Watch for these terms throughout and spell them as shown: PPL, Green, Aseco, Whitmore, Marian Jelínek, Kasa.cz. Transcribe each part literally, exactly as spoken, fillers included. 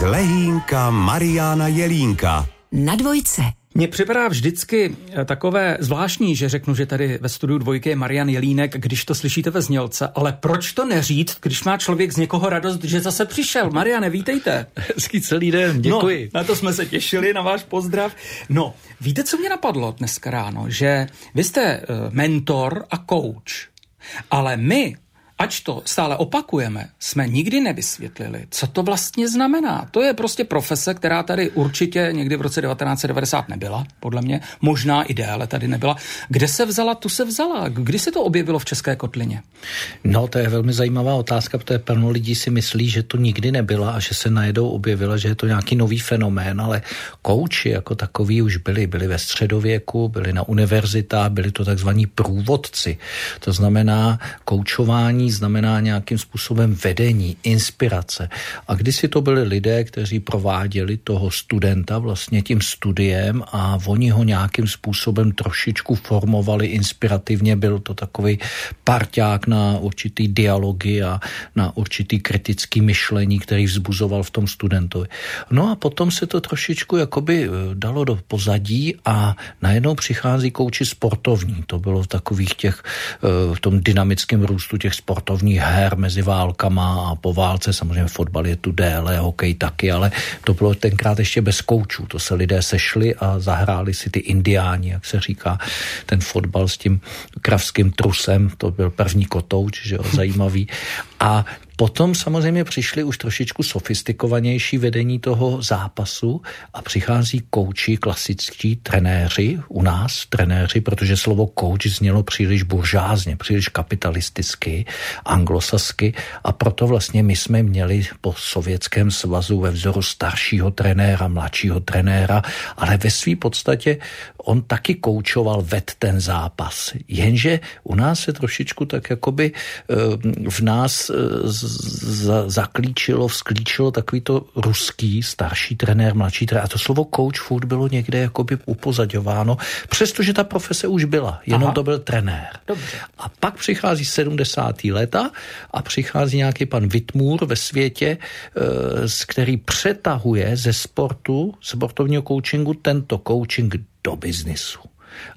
z lehínka Mariana Jelínka. Na dvojce. Mně připadá vždycky takové zvláštní, že řeknu, že tady ve studiu dvojky je Marian Jelínek, když to slyšíte ve znělce, ale proč to neříct, když má člověk z někoho radost, že zase přišel. Mariane, vítejte. Hezký celý den, děkuji. No, na to jsme se těšili, na váš pozdrav. No, víte, co mě napadlo dneska ráno? Že vy jste mentor a coach, ale my, ač to stále opakujeme, jsme nikdy nevysvětlili, co to vlastně znamená. To je prostě profese, která tady určitě někdy v roce devatenáct set devadesát nebyla, podle mě, možná i déle tady nebyla. Kde se vzala, tu se vzala. Kdy se to objevilo v České kotlině? No, to je velmi zajímavá otázka, protože plno lidí si myslí, že to nikdy nebyla a že se najednou objevila, že je to nějaký nový fenomén, ale kouči jako takový už byli. Byli ve středověku, byli na univerzitách, byli to takzvaní průvodci. To znamená koučování znamená nějakým způsobem vedení, inspirace. A kdysi to byli lidé, kteří prováděli toho studenta vlastně tím studiem a oni ho nějakým způsobem trošičku formovali inspirativně. Byl to takový parťák na určitý dialogy a na určitý kritický myšlení, který vzbuzoval v tom studentovi. No a potom se to trošičku jakoby dalo do pozadí a najednou přichází kouči sportovní. To bylo v takových těch, v tom dynamickém růstu těch sportovních sportovních her mezi válkama a po válce, samozřejmě fotbal je tu déle, hokej taky, ale to bylo tenkrát ještě bez koučů, to se lidé sešli a zahráli si ty indiáni, jak se říká, ten fotbal s tím kravským trusem, to byl první kotouč, že jo, zajímavý. A potom samozřejmě přišli už trošičku sofistikovanější vedení toho zápasu a přichází kouči, klasičtí trenéři, u nás trenéři, protože slovo coach znělo příliš buržázně, příliš kapitalisticky, anglosasky a proto vlastně my jsme měli po Sovětském svazu ve vzoru staršího trenéra, mladšího trenéra, ale ve své podstatě on taky koučoval, ved ten zápas. Jenže u nás se trošičku tak jakoby v nás zaklíčilo, vzklíčilo takový to ruský, starší trenér, mladší trenér. A to slovo coach food bylo někde jakoby upozaďováno, přestože ta profese už byla, jenom Aha. to byl trenér. Dobře. A pak přichází sedmdesátá léta a přichází nějaký pan Whitmore ve světě, který přetahuje ze sportu, sportovního coachingu, tento coaching do biznisu.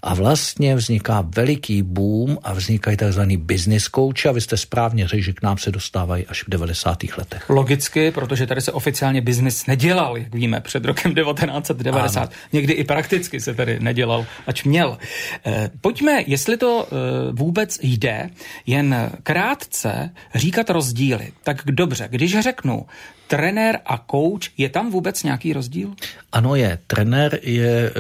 A vlastně vzniká veliký boom a vznikají takzvaný business coach a vy jste správně řekli, že k nám se dostávají až v devadesátých letech. Logicky, protože tady se oficiálně business nedělal, jak víme, před rokem devatenáct set devadesát. Ano. Někdy i prakticky se tady nedělal, ač měl. E, pojďme, jestli to e, vůbec jde, jen krátce říkat rozdíly. Tak dobře, když řeknu trenér a coach, je tam vůbec nějaký rozdíl? Ano je. Trenér je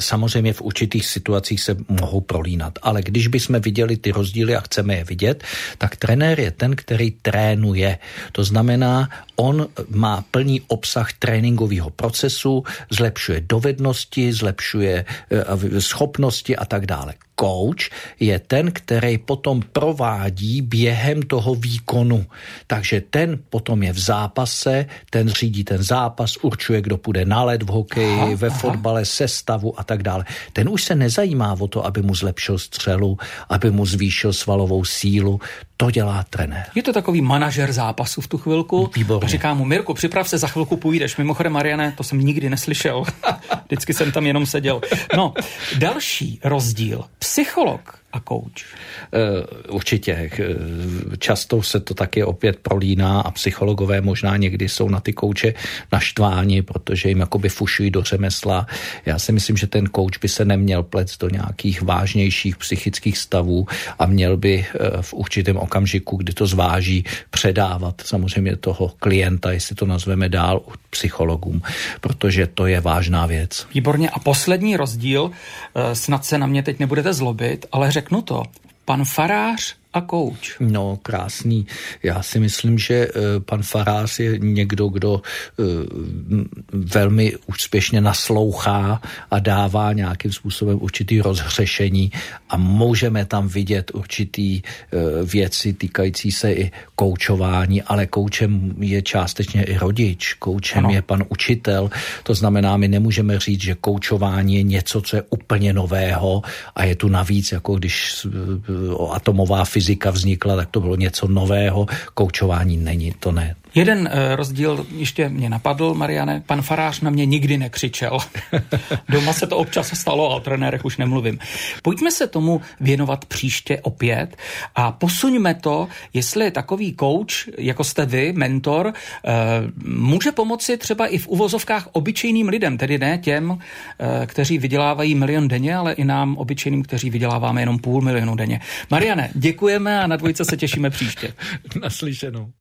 samozřejmě v určitých situacích se mohou prolínat, ale když bychom viděli ty rozdíly a chceme je vidět, tak trenér je ten, který trénuje. To znamená, on má plný obsah tréninkového procesu, zlepšuje dovednosti, zlepšuje schopnosti a tak dále. Coach je ten, který potom provádí během toho výkonu. Takže ten potom je v zápase, ten řídí ten zápas, určuje, kdo půjde na led v hokeji, aha, ve aha. fotbale, sestavu a tak dále. Ten už se nezajímá o to, aby mu zlepšil střelu, aby mu zvýšil svalovou sílu. To dělá trenér. Je to takový manažer zápasu v tu chvilku. Výborně. Říká mu, Mirku, připrav se, za chvilku půjdeš. Mimochodem, Mariane, to jsem nikdy neslyšel. Vždycky jsem tam jenom seděl. No, další rozdíl. Psycholog a coach. Určitě. Často se to taky opět prolíná a psychologové možná někdy jsou na ty kouče naštváni, protože jim jakoby fušují do řemesla. Já si myslím, že ten coach by se neměl plec do nějakých vážnějších psychických stavů a měl by v určitém okamžiku, kdy to zváží, předávat samozřejmě toho klienta, jestli to nazveme dál, psychologům, protože to je vážná věc. Výborně. A poslední rozdíl, snad se na mě teď nebudete zlobit, ale řekl Řeknu to, pan farář a kouč. No, krásný. Já si myslím, že pan farář je někdo, kdo velmi úspěšně naslouchá a dává nějakým způsobem určitý rozhřešení a můžeme tam vidět určitý věci týkající se i koučování, ale koučem je částečně i rodič, koučem ano. je pan učitel, to znamená, my nemůžeme říct, že koučování je něco, co je úplně nového a je tu navíc, jako když atomová fyzika vznikla, tak to bylo něco nového. Koučování není, to ne. Jeden rozdíl ještě mě napadl, Mariane, pan farář na mě nikdy nekřičel. Doma se to občas stalo a o trenérech už nemluvím. Pojďme se tomu věnovat příště opět a posuňme to, jestli takový coach, jako jste vy, mentor, může pomoci třeba i v uvozovkách obyčejným lidem, tedy ne těm, kteří vydělávají milion denně, ale i nám obyčejným, kteří vyděláváme jenom půl milionu denně. Mariane, děkujeme a na dvojce se těšíme příště. Naslyšenou.